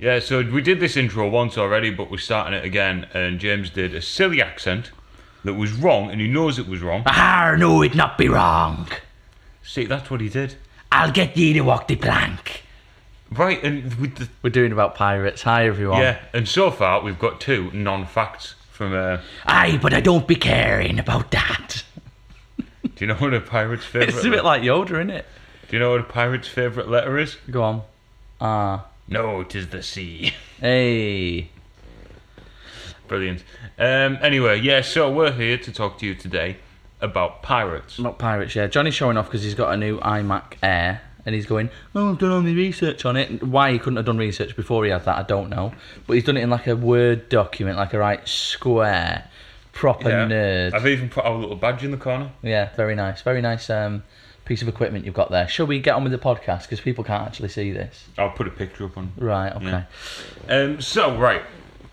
Yeah, so we did this intro once already, but we're starting it again, and James did a silly accent that was wrong, and he knows it was wrong. Ah, no, it not be wrong. See, that's what he did. I'll get ye to walk the plank. Right, and... We're doing about pirates. Hi, everyone. Yeah, and so far, we've got two non-facts from... Aye, but I don't be caring about that. Do you know what a pirate's favourite... It's a bit like Yoda, isn't it? Do you know what a pirate's favourite letter is? Go on. No, 'tis the sea. Hey. Brilliant. Anyway, yeah, so we're here to talk to you today about pirates. Not pirates, yeah. Johnny's showing off because he's got a new iMac Air, and he's going, oh, I've done all my research on it. Why he couldn't have done research before he had that, I don't know. But he's done it in like a Word document, like a right square, proper nerd. I've even put our little badge in the corner. Yeah, very nice. Very nice, piece of equipment you've got there. Shall we get on with the podcast? Because people can't actually see this. I'll put a picture up on... Right, okay. Yeah.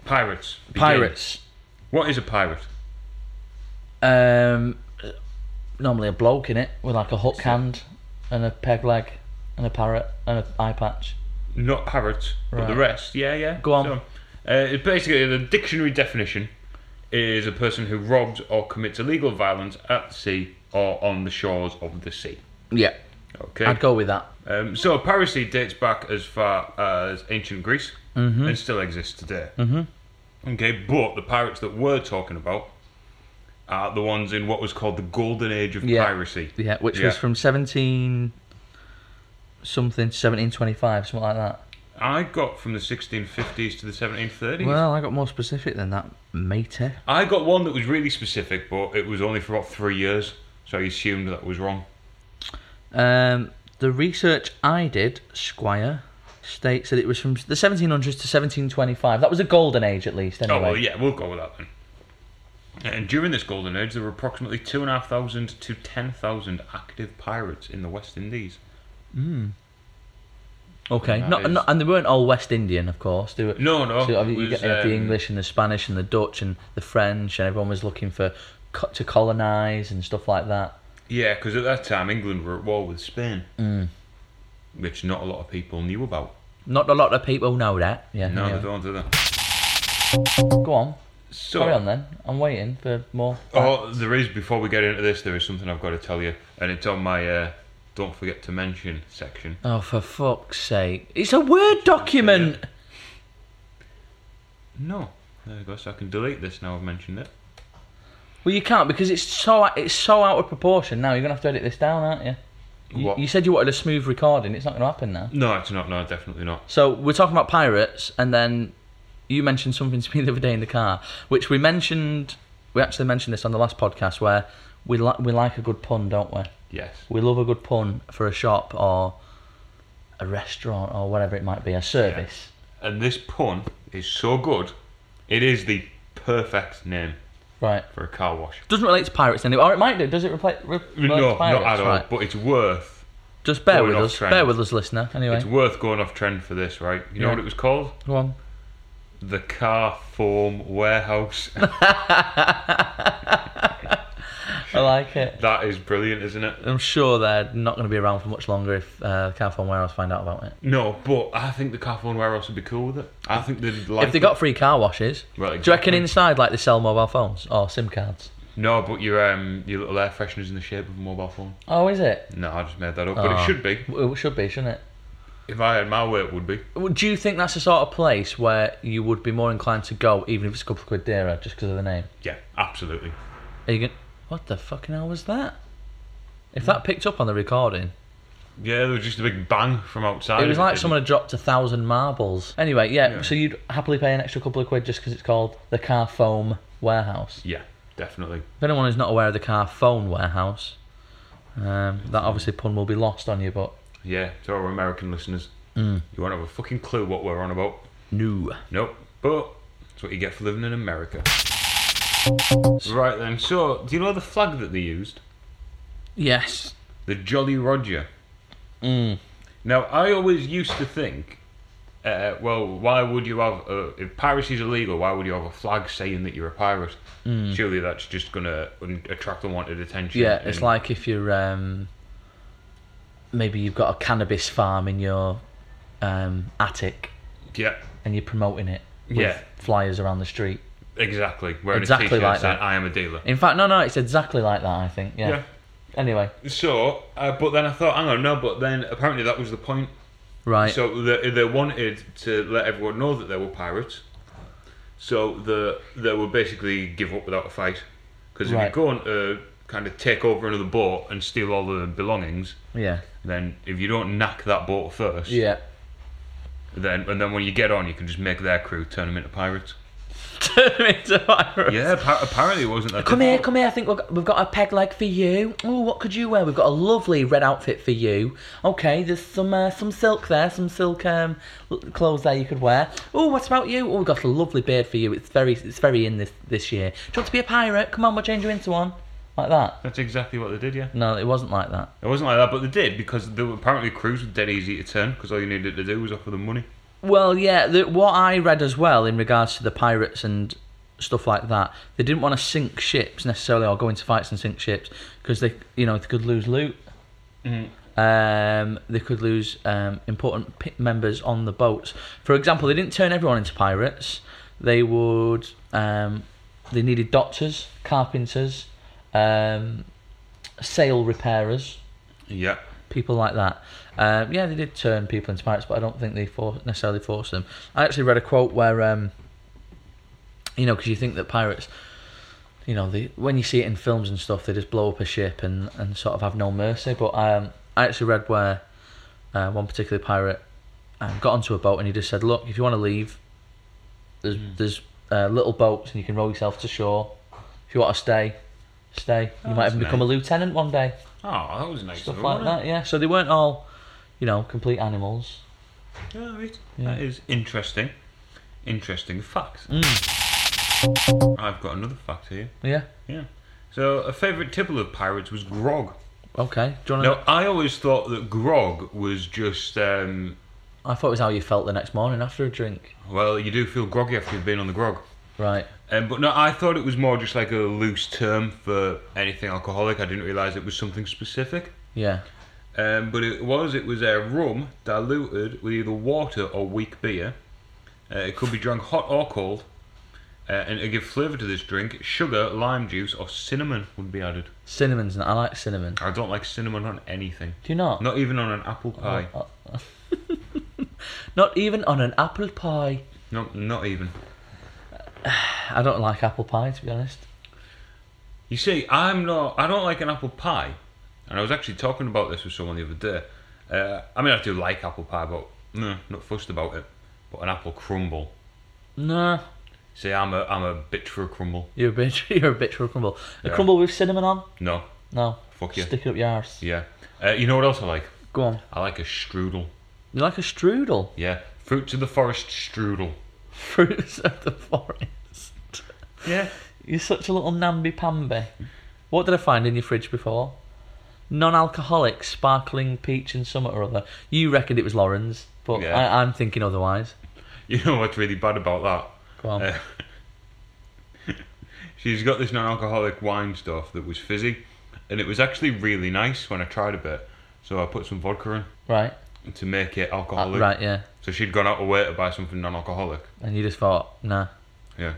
Pirates. Begin. Pirates. What is a pirate? Normally a bloke, innit? With like a hook hand and a peg leg and a parrot and an eye patch. Not parrots, but the rest. Yeah, yeah. Go on. Basically, the dictionary definition is a person who robs or commits illegal violence at sea or on the shores of the sea. Yeah. Okay. I'd go with that. So piracy dates back as far as ancient Greece and still exists today. Okay, but the pirates that we're talking about are the ones in what was called the Golden Age of Piracy. Yeah, which was from 1725, something like that. I got from the 1650s to the 1730s. Well, I got more specific than that, matey. I got one that was really specific, but it was only for about 3 years. So I assumed that was wrong. The research I did, Squire, states that it was from the 1700s to 1725. That was a golden age, at least, anyway. Oh, well, yeah, we'll go with that then. And during this golden age, there were approximately 2,500 to 10,000 active pirates in the West Indies. Okay, and they weren't all West Indian, of course. They were, no. So you get the English and the Spanish and the Dutch and the French, and everyone was looking for... to colonise and stuff like that. Yeah, because at that time England were at war with Spain, which not a lot of people knew about. Not a lot of people know that. Yeah. No, they don't do that. Go on. So, carry on then. I'm waiting for more. Oh, there is, before we get into this, there is something I've got to tell you, and it's on my don't forget to mention section. Oh, for fuck's sake. It's a Word document! No. There we go, so I can delete this now I've mentioned it. Well, you can't, because it's so out of proportion now. You're going to have to edit this down, aren't you? You said you wanted a smooth recording. It's not going to happen now. No, it's not. No, definitely not. So, we're talking about pirates, and then you mentioned something to me the other day in the car, which we mentioned... We actually mentioned this on the last podcast, where we like a good pun, don't we? Yes. We love a good pun for a shop or a restaurant or whatever it might be, a service. Yeah. And this pun is so good, it is the perfect name. Right. For a car wash. Doesn't relate to pirates anyway. Or it might do. Does it relate to pirates? No, not at all. Right. But it's worth... Just bear with us. Trend. Bear with us, listener. Anyway. It's worth going off trend for this, right? You know what it was called? Go on. The Car Foam Warehouse. I like it. That is brilliant, isn't it? I'm sure they're not going to be around for much longer if Car Foam Warehouse find out about it. No, but I think the Car Foam Warehouse would be cool with it. I think they'd like... If they got free car washes, well, exactly. Do you reckon inside like they sell mobile phones or SIM cards? No, but your little air freshener's in the shape of a mobile phone. Oh, is it? No, I just made that up, but it should be. It should be, shouldn't it? If I had my way, it would be. Do you think that's the sort of place where you would be more inclined to go, even if it's a couple of quid dearer, just because of the name? Yeah, absolutely. What the fucking hell was that? If that picked up on the recording... Yeah, there was just a big bang from outside. It was like someone had dropped 1,000 marbles. Anyway, yeah, so you'd happily pay an extra couple of quid just because it's called the Car Foam Warehouse. Yeah, definitely. If anyone is not aware of the Car Phone Warehouse, that obviously pun will be lost on you, but... Yeah, to our American listeners, you won't have a fucking clue what we're on about. No. Nope, but that's what you get for living in America. Right then, so, do you know the flag that they used? Yes. The Jolly Roger. Now, I always used to think, well, why would you have, if piracy's illegal, why would you have a flag saying that you're a pirate? Surely that's just going to attract unwanted attention. Yeah, it's like if you're, maybe you've got a cannabis farm in your attic. Yeah. And you're promoting it with flyers around the street. Exactly. Wearing exactly a t-shirt like saying, that. I am a dealer. In fact, no, it's exactly like that, I think. Yeah. Anyway. So, but then I thought, hang on, no, but then apparently that was the point. Right. So they wanted to let everyone know that they were pirates. So they would basically give up without a fight. Because if you go on to kind of take over another boat and steal all the belongings, then if you don't knack that boat first, then when you get on, you can just make their crew turn them into pirates. Turn them into pirates. Yeah, apparently it wasn't that. Come here. I think we've got a peg leg for you. Oh, what could you wear? We've got a lovely red outfit for you. Okay, there's some silk there, some silk clothes there you could wear. Oh, what about you? Oh, we've got a lovely beard for you. It's very in this year. Do you want to be a pirate? Come on, we'll change you into one. Like that. That's exactly what they did, yeah. No, it wasn't like that. It wasn't like that, but they did because they were, apparently crews were dead easy to turn because all you needed to do was offer them money. Well, yeah, what I read as well in regards to the pirates and stuff like that, they didn't want to sink ships necessarily or go into fights and sink ships because they could lose loot. They could lose important members on the boats. For example, they didn't turn everyone into pirates. They would. They needed doctors, carpenters, sail repairers. Yeah. People like that. They did turn people into pirates, but I don't think they necessarily forced them. I actually read a quote where, because you think that pirates, when you see it in films and stuff, they just blow up a ship and sort of have no mercy. But I actually read where one particular pirate got onto a boat and he just said, look, if you want to leave, there's little boats and you can row yourself to shore. If you want to stay. You might even become a lieutenant one day. Oh, that was nice. Stuff like that, yeah. So they weren't all, complete animals. Oh, right. Yeah. That is interesting. Interesting facts. I've got another fact here. Yeah? Yeah. So, a favourite tipple of pirates was grog. Okay. Do you want to... Now, I always thought that grog was just... I thought it was how you felt the next morning after a drink. Well, you do feel groggy after you've been on the grog. Right. But no, I thought it was more just like a loose term for anything alcoholic. I didn't realise it was something specific. Yeah. But it was rum diluted with either water or weak beer. It could be drunk hot or cold. And to give flavour to this drink, sugar, lime juice or cinnamon would be added. Cinnamon's not. I like cinnamon. I don't like cinnamon on anything. Do you not? Not even on an apple pie. Not even on an apple pie. No, not even. I don't like apple pie, to be honest. You see, I don't like an apple pie. And I was actually talking about this with someone the other day. I do like apple pie, but not fussed about it. But an apple crumble. No. See, I'm a bitch for a crumble. You're a bitch for a crumble. A crumble with cinnamon on? No. Fuck you. Stick it up your arse. Yeah. You know what else I like? Go on. I like a strudel. You like a strudel? Yeah. Fruits of the forest strudel. Fruits of the forest. Yeah. You're such a little namby-pamby. What did I find in your fridge before? Non-alcoholic sparkling peach and something or other. You reckoned it was Lauren's, but yeah. I'm thinking otherwise. You know what's really bad about that? Go on. She's got this non-alcoholic wine stuff that was fizzy, and it was actually really nice when I tried a bit. So I put some vodka in. Right. To make it alcoholic. Right, yeah. So she'd gone out of way to buy something non-alcoholic. And you just thought, nah. Yeah.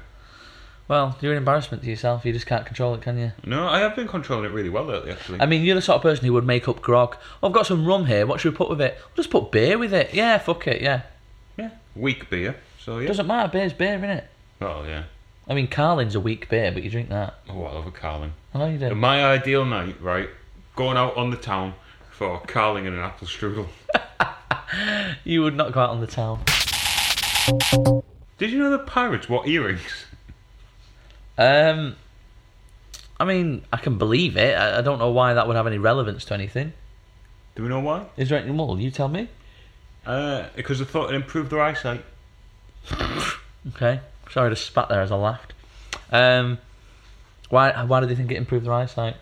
Well, you're an embarrassment to yourself. You just can't control it, can you? No, I have been controlling it really well lately, actually. I mean, you're the sort of person who would make up grog. Oh, I've got some rum here. What should we put with it? I'll just put beer with it. Yeah, fuck it, yeah. Yeah. Weak beer, so yeah. Doesn't matter, beer's beer, innit? Well, yeah. I mean, Carlin's a weak beer, but you drink that. Oh, I love a Carlin. I know you do. My ideal night, right, going out on the town for carling and an apple strudel. You would not go out on the town. Did you know the pirates wore earrings? I mean, I can believe it. I don't know why that would have any relevance to anything. Do we know why? Is there anything more? You tell me. Because I thought it improved their eyesight. Okay. Sorry to spat there as I laughed. Why did they think it improved their eyesight?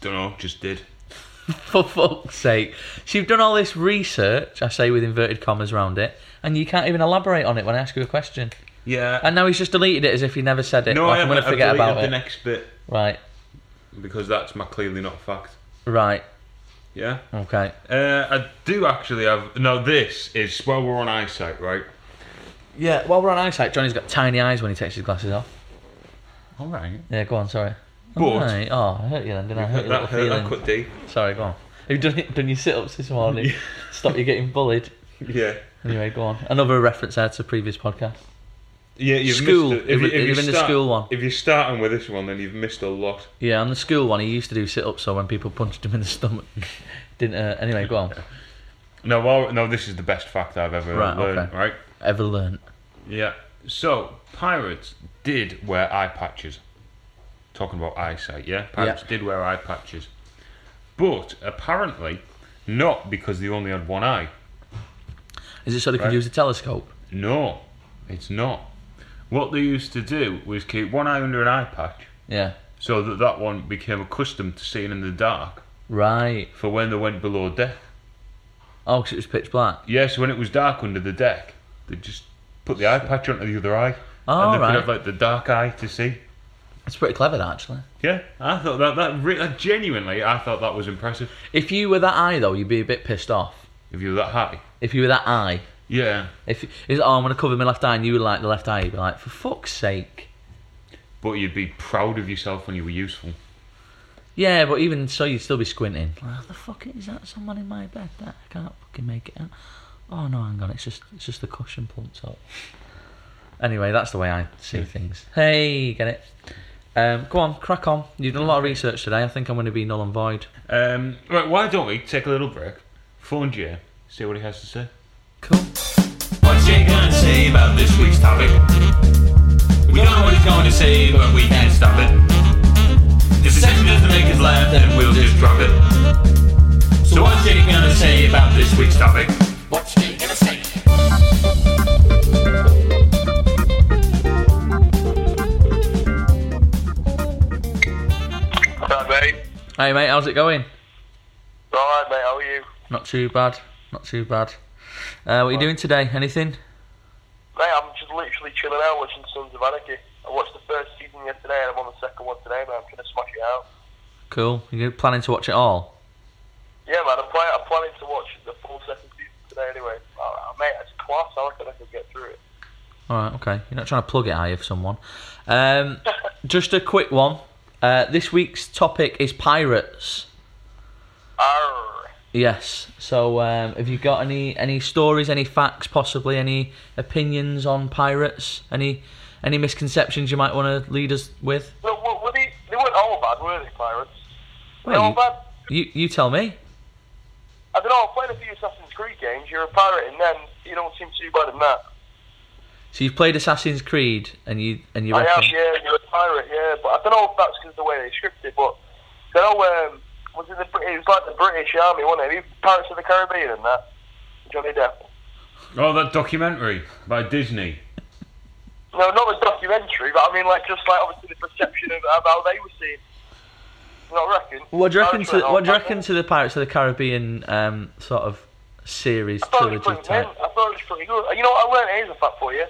Don't know. Just did. For fuck's sake. So you've done all this research, I say with inverted commas round it, and you can't even elaborate on it when I ask you a question. Yeah. And now he's just deleted it as if he never said it. No, like, I'm going to forget about it. The next bit. Right. Because that's my clearly not fact. Right. Yeah. Okay. I do actually have... No, this is while we're on eyesight, right? Yeah, while we're on eyesight, Johnny's got tiny eyes when he takes his glasses off. All right. Yeah, go on, sorry. But... Right. Oh, I hurt you then, didn't I? That cut deep. Sorry, go on. Have you done your sit-ups this morning? Yeah. Stop you getting bullied. Yeah. Anyway, go on. Another reference there to previous podcast. Yeah, you've school. Missed it. If you're in the school one. If you're starting with this one, then you've missed a lot. Yeah, on the school one, he used to do sit-ups, so when people punched him in the stomach, didn't. Anyway, go on. No, well, no, this is the best fact I've ever learned. Okay. Right? Ever learned? Yeah. So pirates did wear eye patches. Talking about eyesight, yeah. Pirates did wear eye patches, but apparently not because they only had one eye. Is it so they could use a telescope? No, it's not. What they used to do was keep one eye under an eye patch. Yeah. So that one became accustomed to seeing in the dark. Right. For when they went below deck. Oh, because it was pitch black. Yes, yeah, so when it was dark under the deck, they just put the eye patch onto the other eye. Oh, and they could have like the dark eye to see. It's pretty clever, actually. Yeah, I thought that genuinely, I thought that was impressive. If you were that eye, though, you'd be a bit pissed off. If you were that high. If you were that eye. Yeah. If it's I'm going to cover my left eye, and you were like the left eye, you'd be like, for fuck's sake. But you'd be proud of yourself when you were useful. Yeah, but even so, you'd still be squinting. Like, how the fuck is that? Someone in my bed? That I can't fucking make it out. Oh no, hang on, it's just the cushion plumped up. Anyway, that's the way I see things. Hey, get it? Go on, crack on. You've done a lot of research today. I think I'm going to be null and void. Right, why don't we take a little break, phone Jay, see what he has to say. Cool. What's Jay going to say about this week's topic? We don't know what he's going to say, but we can't stop it. If the section doesn't make us laugh, then we'll just drop it. So what's Jay going to say about this week's topic? What's Jay going to say? Hey mate, how's it going? Alright mate, how are you? Not too bad. What are you doing today? Anything? Mate, I'm just literally chilling out watching Sons of Anarchy. I watched the first season yesterday and I'm on the second one today, man. I'm going to smash it out. Cool. You're planning to watch it all? Yeah man, I'm planning to watch the full second season today anyway. Mate, it's class, I reckon I can get through it. Alright, okay. You're not trying to plug it, are you, for someone? Just a quick one. This week's topic is pirates. Arr. Yes. So, have you got any stories, any facts, possibly any opinions on pirates? Any misconceptions you might want to lead us with? Well, they weren't all bad, were they, pirates? Were they all bad? You tell me. I don't know. I've played a few Assassin's Creed games. You're a pirate, and then you don't seem too bad in that. So you've played Assassin's Creed, and you reckon... I have, yeah, you're a pirate, yeah, but I don't know if that's because of the way they scripted, but I don't know, it was like the British Army, wasn't it? Pirates of the Caribbean and that, Johnny Depp. Oh, that documentary by Disney. No, not the documentary, but I mean, like, just like, obviously the perception of how they were seen. You know what I reckon? What do you reckon to the Pirates of the Caribbean sort of series, trilogy type? I thought it was pretty good. You know what I learned? Here's a fact for you.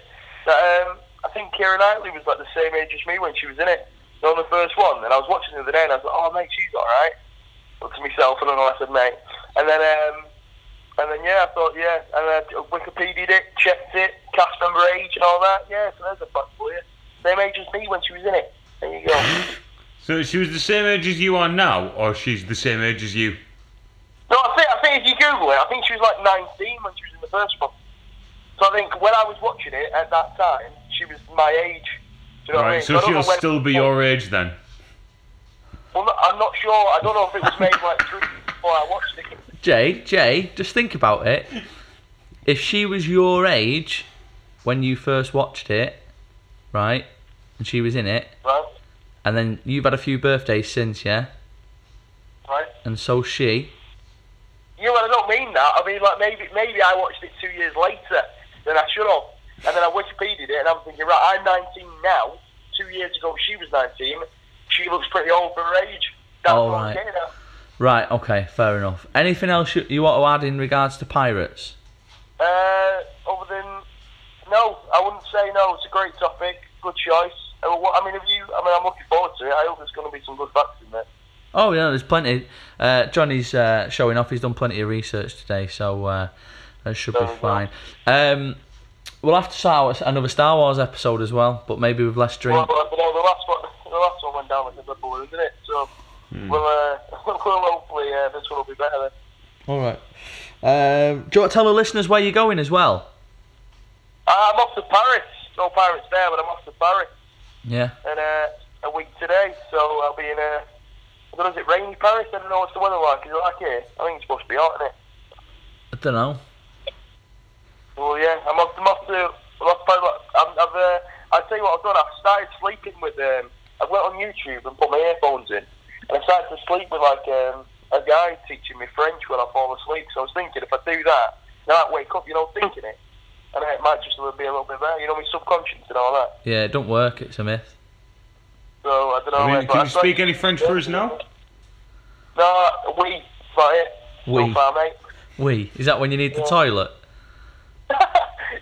That, I think Keira Knightley was like the same age as me when she was in it, on the first one, and I was watching the other day and I was like, oh mate, she's alright, looked to myself and I said mate, and then yeah, I thought yeah, and Wikipedia it, checked it, cast member age and all that, yeah, so there's a fact for you, same age as me when she was in it, there you go. So she was the same age as you are now, or she's the same age as you? No, I think if you Google it, I think she was like 19 when she was in the first one. So I think when I was watching it at that time, she was my age. Do you know what I mean? So she'll still be your age then. Well, I'm not sure. I don't know if it was made like 3 years before I watched it. Jay, just think about it. If she was your age when you first watched it, right, and she was in it, right, and then you've had a few birthdays since, yeah? Right. And so she... Yeah, well, I don't mean that. I mean, like, maybe I watched it 2 years later than I should have. And then I Wikipedia'd it, and I'm thinking, right, I'm 19 now. 2 years ago, she was 19. She looks pretty old for her age. That's all right. What I'm getting at. Right, okay, fair enough. Anything else you want to add in regards to Pirates? Other than... No, I wouldn't say no. It's a great topic. Good choice. I'm looking forward to it. I hope there's going to be some good facts in there. Oh, yeah, there's plenty. Johnny's showing off. He's done plenty of research today, so that should be fine. We'll have to start another Star Wars episode as well, but maybe with less drink. Well, you know, the last one went down like a balloon, didn't it? So we'll hopefully this one will be better then. All right. Do you want to tell the listeners where you're going as well? I'm off to Paris. No Pirates there, but I'm off to Paris. Yeah. And a week today, so I'll be in a... Does it rain in Paris? I don't know what's the weather like. Is it like here? I think it's supposed to be hot, isn't it? I don't know. Well, yeah, I'll tell you what I've done. I've started sleeping with, I've went on YouTube and put my earphones in, and I started to sleep with, like, a guy teaching me French when I fall asleep, so I was thinking if I do that, I might wake up, thinking it, and it might just be a little bit better, my subconscious and all that. Yeah, it don't work, it's a myth. So, I don't know. Can you speak any French for us now? No, oui, right. Oui. So far, mate. Oui. Is that when you need the toilet?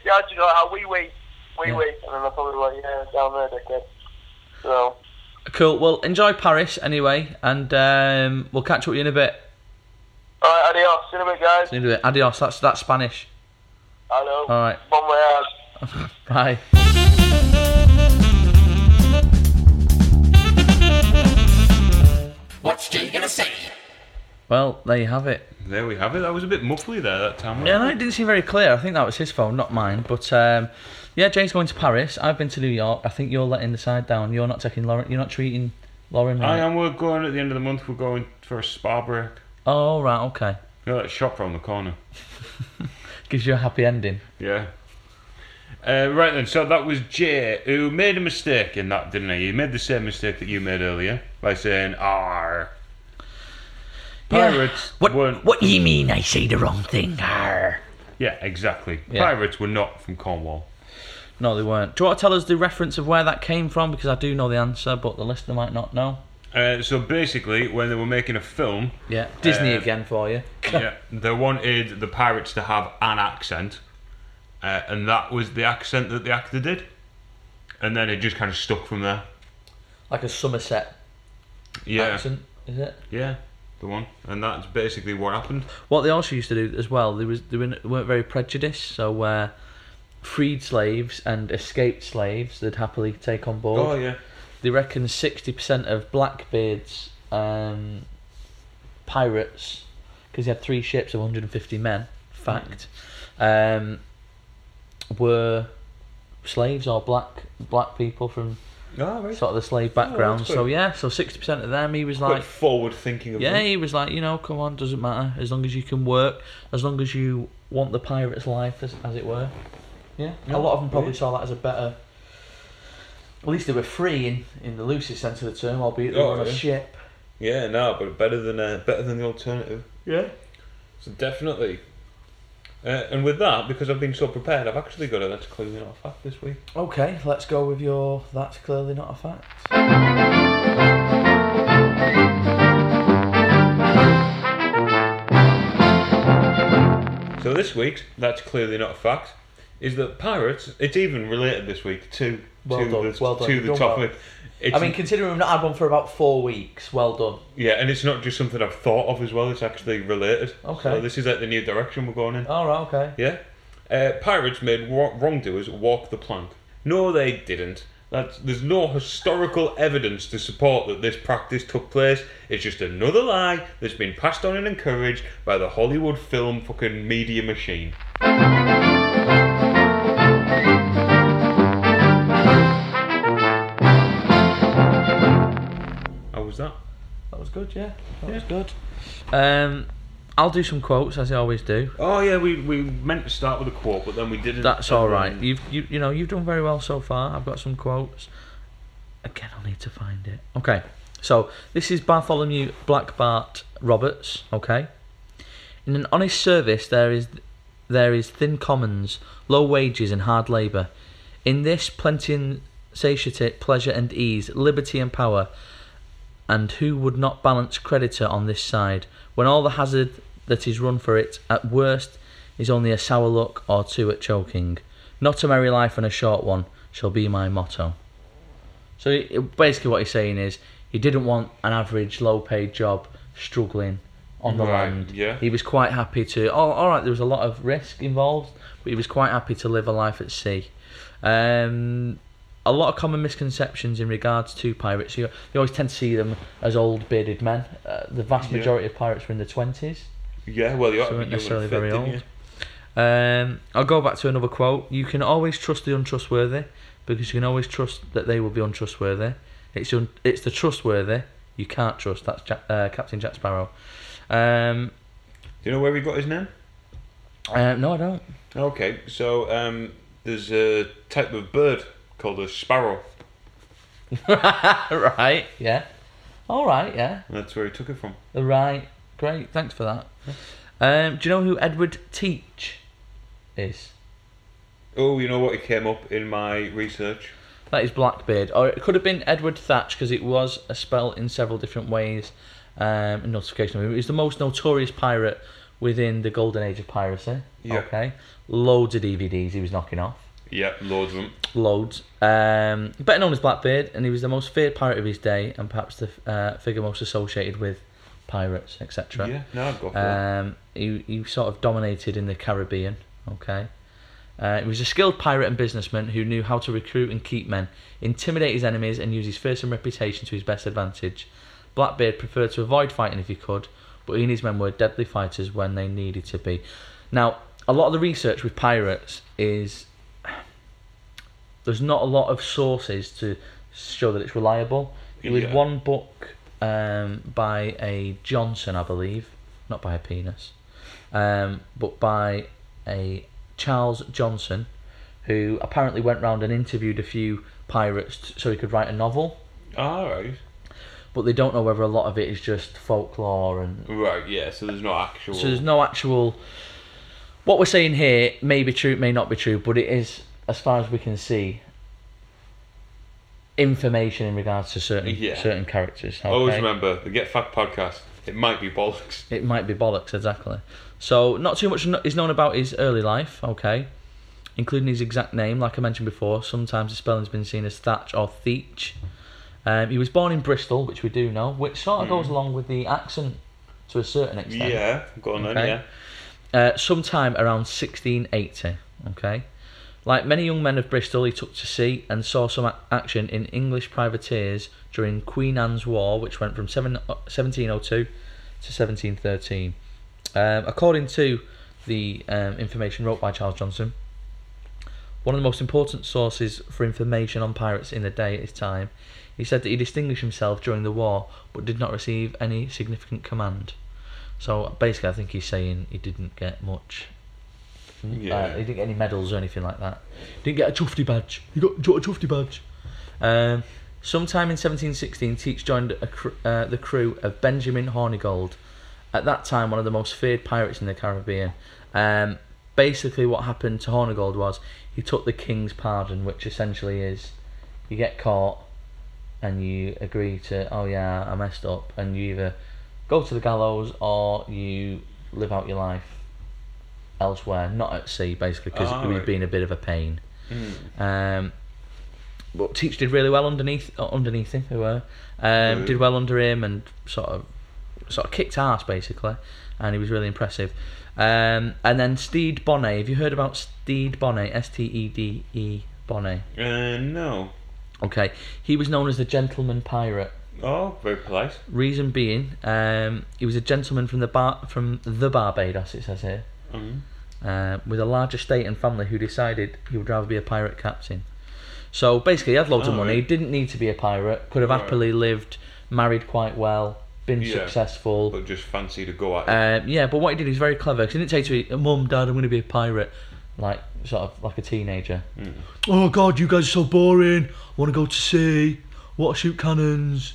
Yeah, do you know how oui. Oui. And then I probably like, down there, dickhead. So. Cool. Well, enjoy Paris anyway, and we'll catch up with you in a bit. All right, adios. See you in a bit, guys. See you in a bit. Adios. That's Spanish. I know. All right. Bon voyage. Bye. What's Jay gonna say? Well, there you have it. There we have it. That was a bit muffly there that time. Yeah, it didn't seem very clear. I think that was his phone, not mine. But yeah, Jay's going to Paris. I've been to New York. I think you're letting the side down. You're not taking Lauren. You're not treating Lauren. Right? I am. We're going at the end of the month. We're going for a spa break. Oh right, okay. You know that shop round the corner. Gives you a happy ending. Yeah. Right then, so that was Jay, who made a mistake in that, didn't he? He made the same mistake that you made earlier by saying "arr." Pirates. Yeah. What do you mean? I say the wrong thing. Arr. Yeah, exactly. Yeah. Pirates were not from Cornwall. No, they weren't. Do you want to tell us the reference of where that came from? Because I do know the answer, but the listener might not know. So basically, when they were making a film, yeah, Disney again for you. Yeah, they wanted the pirates to have an accent. And that was the accent that the actor did. And then it just kind of stuck from there. Like a Somerset accent, is it? Yeah, the one. And that's basically what happened. What they also used to do as well, they weren't very prejudiced, so freed slaves and escaped slaves they'd happily take on board. Oh, yeah. They reckon 60% of Blackbeard's pirates, because he had 3 ships of 150 men, fact, were slaves or black people from sort of the slave background. So 60% of them, he was like forward thinking of them. He was like, come on, doesn't matter, as long as you can work, as long as you want the pirate's life, as it were. A lot of them probably saw that as a better, at least they were free in the loosest sense of the term, albeit they were on a ship. Yeah, no, but better than the alternative. Yeah, so definitely. And with that, because I've been so prepared, I've actually got a That's Clearly Not a Fact this week. Okay, let's go with your That's Clearly Not a Fact. So this week's That's Clearly Not a Fact is that pirates, it's even related this week to the topic. Well. Considering we've not had one for about 4 weeks, well done. Yeah, and it's not just something I've thought of as well, it's actually related. Okay. So this is like the new direction we're going in. All right, okay. Yeah. Pirates made wrongdoers walk the plank. No, they didn't. There's no historical evidence to support that this practice took place. It's just another lie that's been passed on and encouraged by the Hollywood film fucking media machine. was good, yeah. That was good. I'll do some quotes as I always do. Oh yeah, we meant to start with a quote, but then we didn't. That's all right. You've done very well so far. I've got some quotes. Again, I'll need to find it. Okay, so this is Bartholomew Blackbart Roberts. Okay, in an honest service there is thin commons, low wages, and hard labour. In this plenty and satiety, pleasure and ease, liberty and power. And who would not balance creditor on this side, when all the hazard that is run for it, at worst, is only a sour look or two at choking? Not a merry life and a short one shall be my motto. So basically what he's saying is, he didn't want an average, low-paid job struggling on the land. Yeah. He was quite happy to... Oh, all right, there was a lot of risk involved, but he was quite happy to live a life at sea. A lot of common misconceptions in regards to pirates. You always tend to see them as old bearded men. The vast majority of pirates were in their 20s. Yeah, well, they weren't necessarily very old. I'll go back to another quote. You can always trust the untrustworthy, because you can always trust that they will be untrustworthy. It's the trustworthy you can't trust. That's Captain Jack Sparrow. Do you know where he got his name? No, I don't. Okay, so there's a type of bird called a sparrow. Right, yeah. All right, yeah. That's where he took it from. Right, great, thanks for that. Do you know who Edward Teach is? Oh, you know what? It came up in my research. That is Blackbeard. Or it could have been Edward Thatch, because it was a spell in several different ways. A notification of him. He's the most notorious pirate within the golden age of piracy. Yeah. Okay. Loads of DVDs he was knocking off. Yeah, loads of them. Loads. Better known as Blackbeard, and he was the most feared pirate of his day, and perhaps the figure most associated with pirates, etc. Yeah, no, I've got that. He sort of dominated in the Caribbean, okay? He was a skilled pirate and businessman who knew how to recruit and keep men, intimidate his enemies, and use his fearsome reputation to his best advantage. Blackbeard preferred to avoid fighting if he could, but he and his men were deadly fighters when they needed to be. Now, a lot of the research with pirates is... There's not a lot of sources to show that it's reliable. There was one book by a Johnson, I believe, not by a penis, but by a Charles Johnson, who apparently went round and interviewed a few pirates so he could write a novel. All right. But they don't know whether a lot of it is just folklore and... Right, yeah, so there's no actual... So there's no actual... What we're saying here may be true, may not be true, but it is... as far as we can see, information in regards to certain characters. Okay? Always remember, the Get Fact podcast, it might be bollocks. It might be bollocks, exactly. So not too much is known about his early life, okay, including his exact name, like I mentioned before. Sometimes the spelling's been seen as Thatch or Theach. He was born in Bristol, which we do know, which sort of goes along with the accent to a certain extent. Yeah, go on then, yeah. Sometime around 1680, okay. Like many young men of Bristol, he took to sea and saw some action in English privateers during Queen Anne's War, which went from 1702 to 1713. According to the information wrote by Charles Johnson, one of the most important sources for information on pirates in the day at his time, he said that he distinguished himself during the war but did not receive any significant command. So basically I think he's saying he didn't get much... Yeah. He didn't get any medals or anything like that. Didn't get a Tufty badge. He got a Tufty badge. Sometime in 1716, Teach joined the crew of Benjamin Hornigold, at that time one of the most feared pirates in the Caribbean. Basically what happened to Hornigold was he took the king's pardon, which essentially is you get caught and you agree to, oh yeah, I messed up, and you either go to the gallows or you live out your life elsewhere, not at sea, basically, because it would have been a bit of a pain. But Teach did really well underneath him, did well under him, and sort of kicked ass, basically, and he was really impressive. And then Stede Bonnet, have you heard about Stede Bonnet? S-T-E-D-E Bonnet. No. Okay, he was known as the gentleman pirate. Oh, very polite. Reason being, he was a gentleman from the Barbados, it says here. With a large estate and family, who decided he would rather be a pirate captain. So basically he had loads of money, didn't need to be a pirate, could have happily lived, married quite well, been successful. But just fancied a go at it. Yeah, but what he did is very clever, because he didn't say to his mum, dad, I'm going to be a pirate, like, sort of like a teenager. Mm. Oh God, you guys are so boring. I want to go to sea. I want to shoot cannons.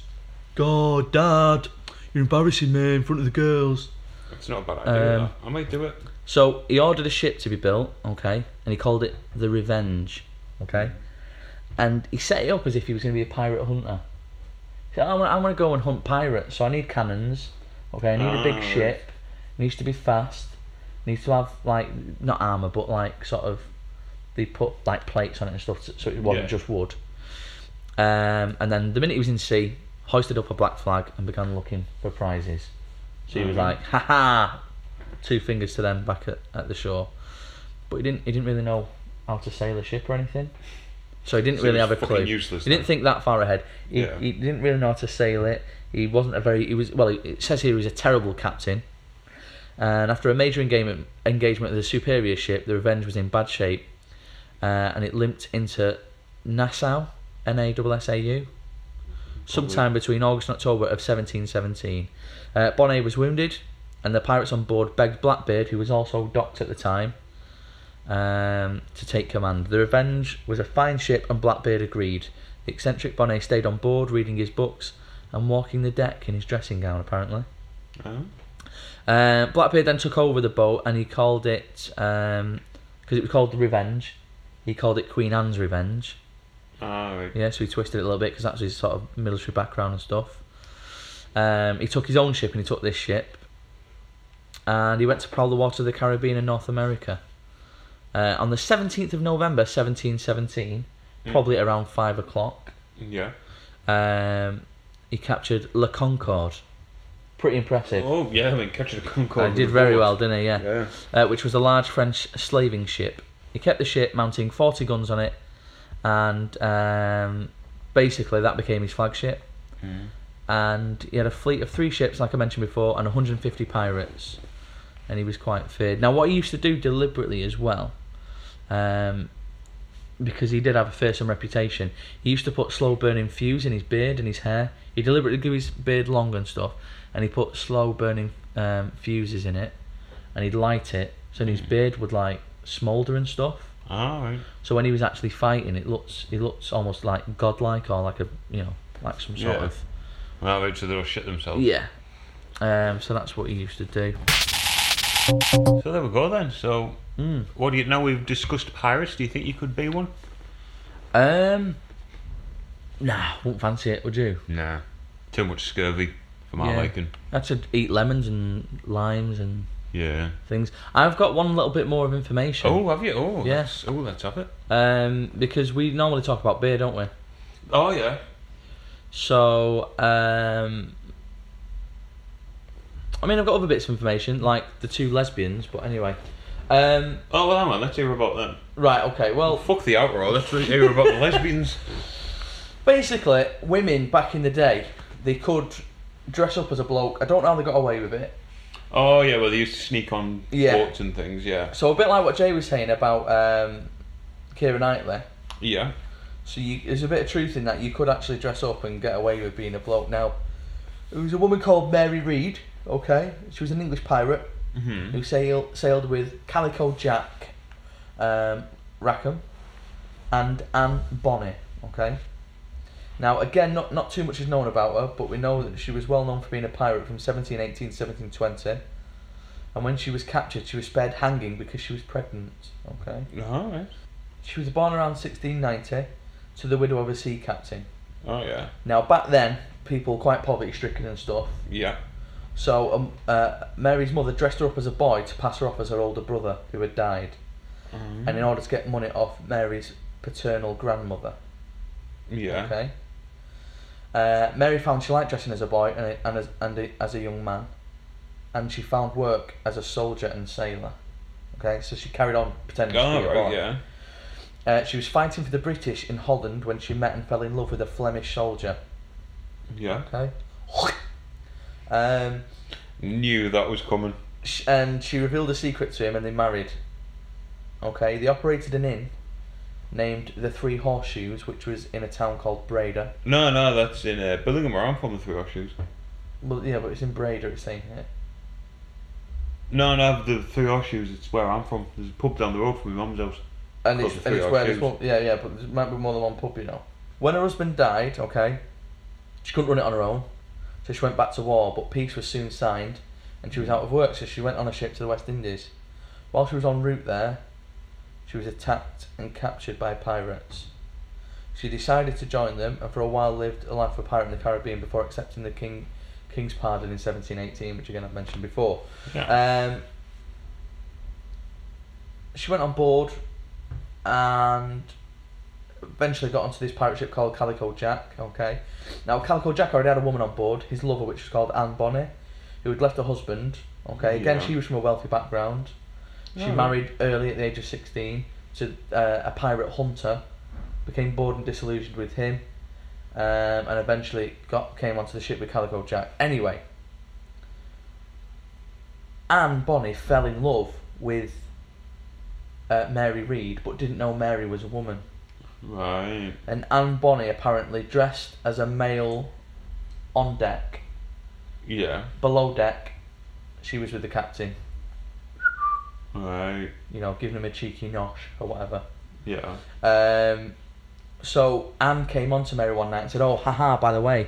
God, dad, you're embarrassing me in front of the girls. It's not a bad idea. I might do it. So he ordered a ship to be built, okay, and he called it The Revenge, okay, and he set it up as if he was going to be a pirate hunter. He said, I'm going to go and hunt pirates, so I need cannons, okay, I need a big ship, it needs to be fast, it needs to have, like, not armour, but, like, sort of, they put, like, plates on it and stuff, so it wasn't just wood. And then the minute he was in sea, hoisted up a black flag and began looking for prizes. So he was like, ha-ha, two fingers to them back at the shore. But he didn't really know how to sail a ship or anything. So he didn't really have a clue. Useless, he didn't think that far ahead. He didn't really know how to sail it. He wasn't a very... it says here he was a terrible captain. And after a major engagement with a superior ship, the Revenge was in bad shape. And it limped into Nassau, Nassau, sometime between August and October of 1717. Bonnet was wounded, and the pirates on board begged Blackbeard, who was also docked at the time, to take command. The Revenge was a fine ship, and Blackbeard agreed. The eccentric Bonnet stayed on board, reading his books and walking the deck in his dressing gown, apparently. Blackbeard then took over the boat, and he called it, because it was called The Revenge, he called it Queen Anne's Revenge. Right. Yeah, so he twisted it a little bit, because that's his sort of military background and stuff. He took his own ship, and he took this ship, and he went to prowl the waters of the Caribbean and North America. On the 17th of November 1717, probably around 5 o'clock, he captured Le Concorde. Pretty impressive. Oh yeah, I mean, captured Le Concorde. He did very well, didn't he? Yeah. Which was a large French slaving ship. He kept the ship, mounting 40 guns on it, and basically that became his flagship. And he had a fleet of 3 ships, like I mentioned before, and 150 pirates, and he was quite feared. Now, what he used to do deliberately as well, because he did have a fearsome reputation, he used to put slow burning fuse in his beard and his hair. He deliberately grew his beard long and stuff, and he put slow burning fuses in it, and he'd light it, so his beard would, like, smoulder and stuff. Right. So when he was actually fighting, he looks almost like godlike, or like a, like some sort of... Well, they will shit themselves. Yeah. So that's what he used to do. So there we go then. So what do you... Now we've discussed pirates, do you think you could be one? Nah, wouldn't fancy it, would you? Nah. Too much scurvy for my liking. I had to eat lemons and limes and... things. I've got one little bit more of information. Oh, have you? Oh, yes. Yeah. Oh, let's have it. Because we normally talk about beer, don't we? Oh, yeah. So, I mean, I've got other bits of information, like the two lesbians, but anyway. Oh, well, hang on, let's hear about them. Right, okay, well... Fuck the outroar, let's hear about the lesbians. Basically, women back in the day, they could dress up as a bloke. I don't know how they got away with it. Oh, yeah, well, they used to sneak on boats and things, So a bit like what Jay was saying about Keira Knightley. Yeah. So there's a bit of truth in that. You could actually dress up and get away with being a bloke. Now, there was a woman called Mary Reed, okay? She was an English pirate who sailed with Calico Jack, Rackham, and Anne Bonny, okay? Now, again, not too much is known about her, but we know that she was well known for being a pirate from 1718 to 1720. And when she was captured, she was spared hanging because she was pregnant, okay? All right. She was born around 1690 to the widow of a sea captain. Oh, yeah. Now, back then, people were quite poverty-stricken and stuff. Yeah. So, Mary's mother dressed her up as a boy to pass her off as her older brother, who had died. And in order to get money off Mary's paternal grandmother. Yeah. Okay. Mary found she liked dressing as a boy and as a young man, and she found work as a soldier and sailor. Okay, so she carried on pretending to be a boy. Yeah. She was fighting for the British in Holland when she met and fell in love with a Flemish soldier. Yeah. Okay. Knew that was coming. And she revealed a secret to him, and they married. Okay, they operated an inn named The Three Horseshoes, which was in a town called Breda. No, that's in Billingham, where I'm from, The Three Horseshoes. Well, yeah, but it's in Breda, it's saying here. No, the Three Horseshoes, it's where I'm from. There's a pub down the road from my mum's house. And it's where there's one, yeah, but there might be more than one pub, you know. When her husband died, okay, she couldn't run it on her own, so she went back to war, but peace was soon signed, and she was out of work, so she went on a ship to the West Indies. While she was en route there, she was attacked and captured by pirates. She decided to join them, and for a while lived a life of a pirate in the Caribbean before accepting the King's pardon in 1718, which again I've mentioned before. Yeah. She went on board and eventually got onto this pirate ship called Calico Jack. Okay, now Calico Jack already had a woman on board, his lover, which was called Anne Bonny, who had left her husband. Okay, yeah. Again, she was from a wealthy background. She married early at the age of 16 to a pirate hunter, became bored and disillusioned with him, and eventually came onto the ship with Calico Jack. Anyway, Anne Bonny fell in love with Mary Reed, but didn't know Mary was a woman. Right. And Anne Bonny apparently dressed as a male on deck. Yeah. Below deck, she was with the captain. Right. You know, giving him a cheeky nosh or whatever. Yeah. So Anne came on to Mary one night and said, "Oh, haha, by the way,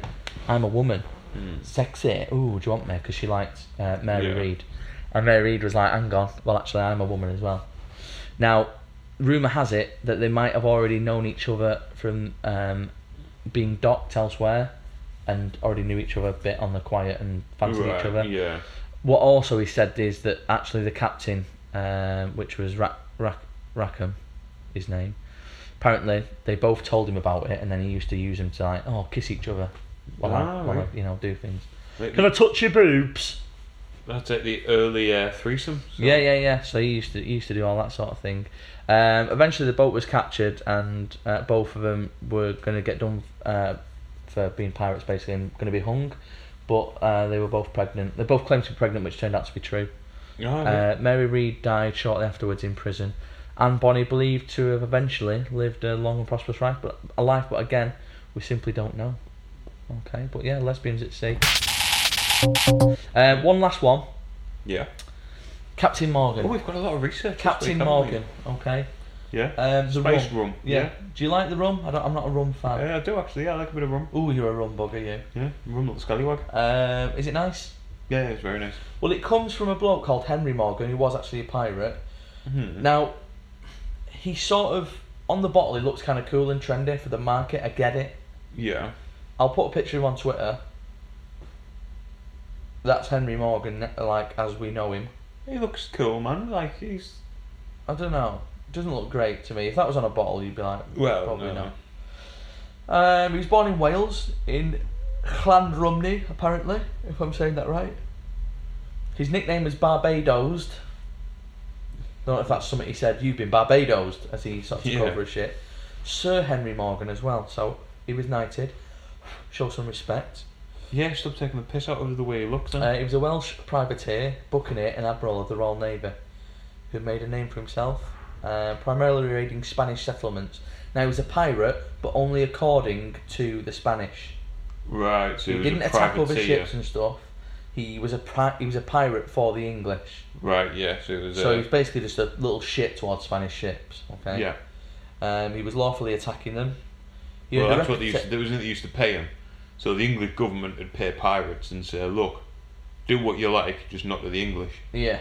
I'm a woman. Sexy. Ooh, do you want me?" Because she liked Mary Reed. And Mary Reed was like, "Hang on. Well, actually, I'm a woman as well." Now, rumour has it that they might have already known each other from being docked elsewhere and already knew each other a bit on the quiet and fancied each other. Yeah. What also is said is that actually the captain, which was Rackham, his name, apparently they both told him about it, and then he used to use them to, like, kiss each other while I you know, do things. Can I touch your boobs? That's it, the early threesome. So. Yeah. So he used to do all that sort of thing. Eventually the boat was captured, and both of them were going to get done for being pirates, basically, and going to be hung. But they were both pregnant. They both claimed to be pregnant, which turned out to be true. Mary Reed died shortly afterwards in prison. Anne Bonny, believed to have eventually lived a long and prosperous life, but again, we simply don't know. Okay, but yeah, lesbians at sea. One last one. Yeah. Captain Morgan. Oh, we've got a lot of research. Captain Morgan. Okay. Yeah. Space rum. Yeah. Do you like the rum? I'm not a rum fan. Yeah, I do actually. Yeah, I like a bit of rum. Ooh, you're a rum bug, are you? Yeah, rum little scallywag. Is it nice? Yeah, it's very nice. Well, it comes from a bloke called Henry Morgan, who was actually a pirate. Mm-hmm. Now, he sort of, on the bottle, he looks kind of cool and trendy for the market. I get it. Yeah. I'll put a picture of him on Twitter. That's Henry Morgan, like, as we know him. He looks cool, man. Like, he's... I don't know. Doesn't look great to me. If that was on a bottle, you'd be like, well, probably no. not. He was born in Wales, in Llanrumny, apparently, if I'm saying that right. His nickname was Barbadosed. Don't know if that's something he said, "You've been Barbadosed," as he sort of took over his shit. Sir Henry Morgan as well, so he was knighted. Show some respect. Yeah, stop taking the piss out of the way he looked. He was a Welsh privateer, buccaneer and admiral of the Royal Navy, who made a name for himself. Primarily raiding Spanish settlements. Now, he was a pirate, but only according to the Spanish. Right, so he didn't attack other ships and stuff. He was a pirate for the English. Right, yeah. So he was basically just a little shit towards Spanish ships. Okay. Yeah. He was lawfully attacking them. That's what they used to do, wasn't it? They used to pay him. So the English government would pay pirates and say, "Look, do what you like, just not to the English." Yeah.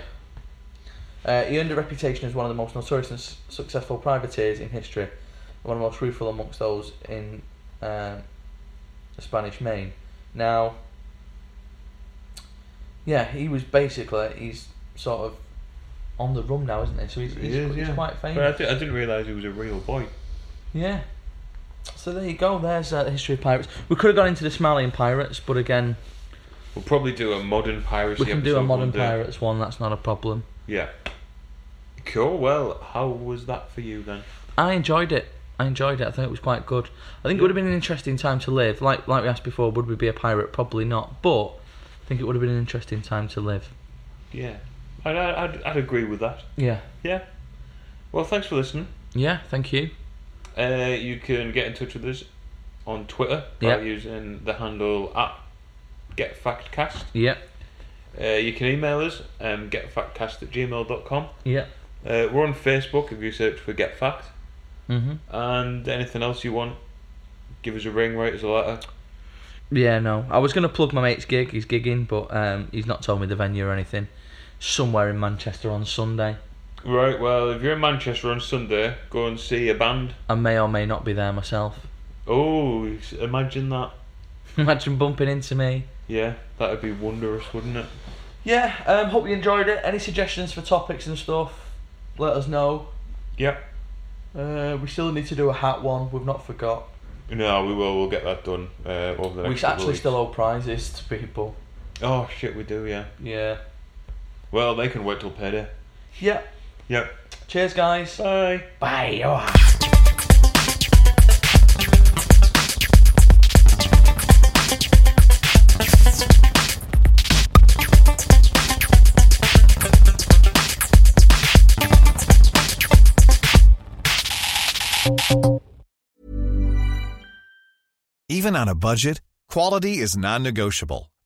He earned a reputation as one of the most notorious and successful privateers in history, and one of the most rueful amongst those in the Spanish Main. Now, yeah, he's sort of on the rum now, isn't he? So he's quite famous. But I didn't realise he was a real boy. Yeah. So there you go, there's the history of pirates. We could have gone into the Somalian pirates, but again... We'll probably do a modern piracy episode. We can do a modern pirates one, that's not a problem. Yeah. Cool, well, how was that for you then? I enjoyed it, I think it was quite good. I think it would have been an interesting time to live. Like we asked before, would we be a pirate? Probably not, but I think it would have been an interesting time to live. Yeah, I'd agree with that. Yeah. Yeah. Well, thanks for listening. Yeah, thank you. You can get in touch with us on Twitter by using the handle Get Fact Cast. Yep. You can email us, getfactcast@gmail.com. Yep. We're on Facebook if you search for Get Fact. Mm-hmm. And anything else you want, give us a ring, write us a letter. Yeah, no. I was going to plug my mate's gig. He's gigging, but he's not told me the venue or anything. Somewhere in Manchester on Sunday. Right, well, if you're in Manchester on Sunday, go and see a band. I may or may not be there myself. Oh, imagine that. Imagine bumping into me. Yeah, that would be wondrous, wouldn't it? Yeah, hope you enjoyed it. Any suggestions for topics and stuff, let us know. Yep. We still need to do a hat one, we've not forgot. No, we will, we'll get that done over the next week. We actually still owe prizes to people. Oh shit, we do, yeah. Yeah. Well, they can wait till payday. Yep. Yep. Cheers, guys. Bye. Bye. Oh. Even on a budget, quality is non-negotiable.